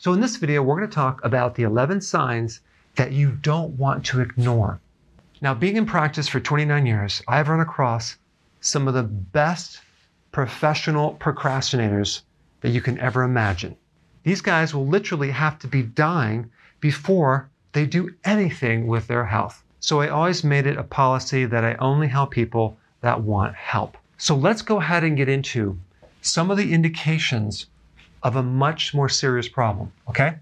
So in this video, we're going to talk about the 11 signs that you don't want to ignore. Now, being in practice for 29 years, I've run across some of the best professional procrastinators that you can ever imagine. These guys will literally have to be dying before they do anything with their health. So I always made it a policy that I only help people that want help. So let's go ahead and get into some of the indications of a much more serious problem, okay?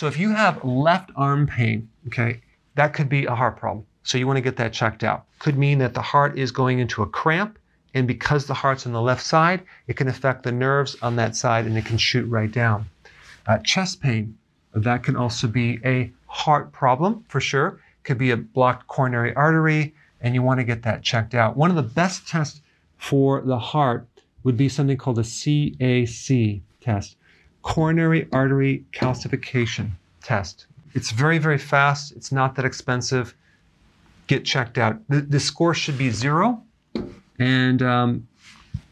So if you have left arm pain, okay, that could be a heart problem. So you want to get that checked out. Could mean that the heart is going into a cramp, and because the heart's on the left side, it can affect the nerves on that side and it can shoot right down. Chest pain, that can also be a heart problem for sure. Could be a blocked coronary artery, and you want to get that checked out. One of the best tests for the heart would be something called a CAC test. Coronary artery calcification test. It's very, very fast. It's not that expensive. Get checked out. The score should be 0, and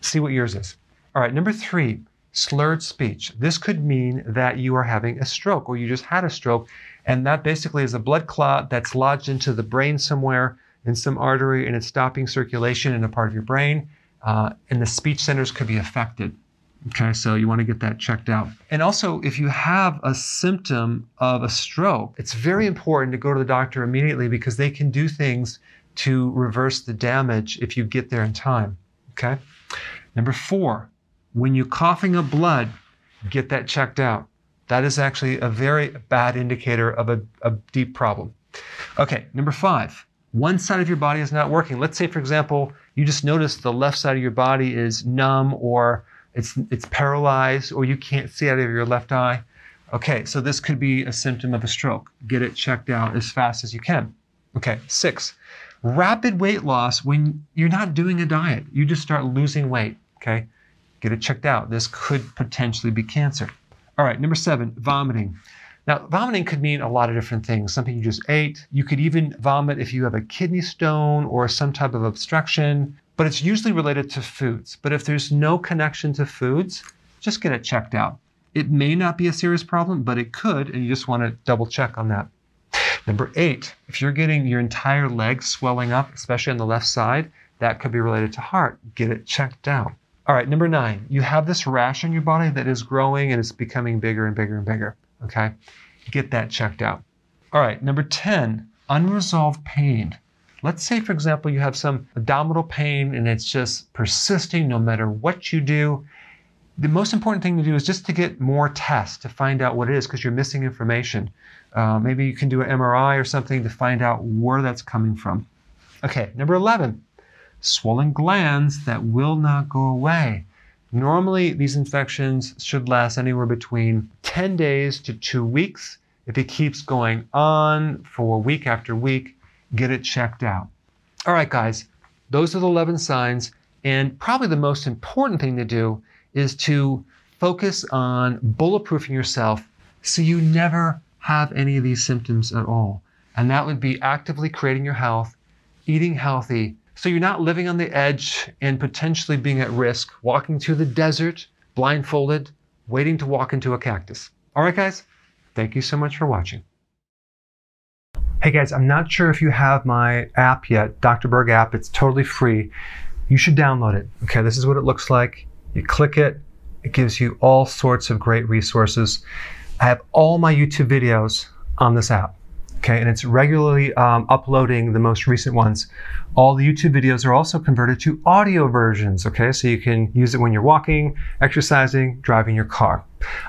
see what yours is. All right, number 3, slurred speech. This could mean that you are having a stroke or you just had a stroke, and that basically is a blood clot that's lodged into the brain somewhere in some artery, and it's stopping circulation in a part of your brain, and the speech centers could be affected. Okay, so you want to get that checked out. And also, if you have a symptom of a stroke, it's very important to go to the doctor immediately because they can do things to reverse the damage if you get there in time, okay? Number 4, when you're coughing up blood, get that checked out. That is actually a very bad indicator of a deep problem. Okay, number 5, one side of your body is not working. Let's say, for example, you just notice the left side of your body is numb, or it's paralyzed, or you can't see out of your left eye. Okay, so this could be a symptom of a stroke. Get it checked out as fast as you can. Okay, 6, rapid weight loss when you're not doing a diet. You just start losing weight, okay? Get it checked out. This could potentially be cancer. All right, number 7, vomiting. Now, vomiting could mean a lot of different things. Something you just ate. You could even vomit if you have a kidney stone or some type of obstruction, but it's usually related to foods. But if there's no connection to foods, just get it checked out. It may not be a serious problem, but it could, and you just want to double check on that. Number 8, if you're getting your entire leg swelling up, especially on the left side, that could be related to heart. Get it checked out. All right, number 9, you have this rash on your body that is growing and it's becoming bigger and bigger and bigger, okay? Get that checked out. All right, number 10, unresolved pain. Let's say, for example, you have some abdominal pain and it's just persisting no matter what you do. The most important thing to do is just to get more tests to find out what it is because you're missing information. Maybe you can do an MRI or something to find out where that's coming from. Okay, number 11, swollen glands that will not go away. Normally, these infections should last anywhere between 10 days to 2 weeks. If it keeps going on for week after week, get it checked out. All right, guys, those are the 11 signs. And probably the most important thing to do is to focus on bulletproofing yourself so you never have any of these symptoms at all. And that would be actively creating your health, eating healthy, so you're not living on the edge and potentially being at risk, walking through the desert, blindfolded, waiting to walk into a cactus. All right, guys, thank you so much for watching. Hey guys, I'm not sure if you have my app yet, Dr. Berg app, it's totally free. You should download it. Okay, this is what it looks like. You click it, it gives you all sorts of great resources. I have all my YouTube videos on this app, okay? And it's regularly uploading the most recent ones. All the YouTube videos are also converted to audio versions, okay? So you can use it when you're walking, exercising, driving your car.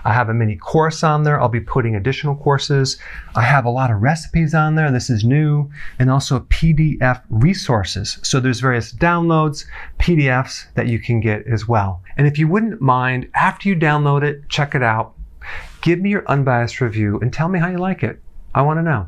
I have a mini course on there. I'll be putting additional courses. I have a lot of recipes on there. This is new. And also PDF resources. So there's various downloads, PDFs that you can get as well. And if you wouldn't mind, after you download it, check it out. Give me your unbiased review and tell me how you like it. I want to know.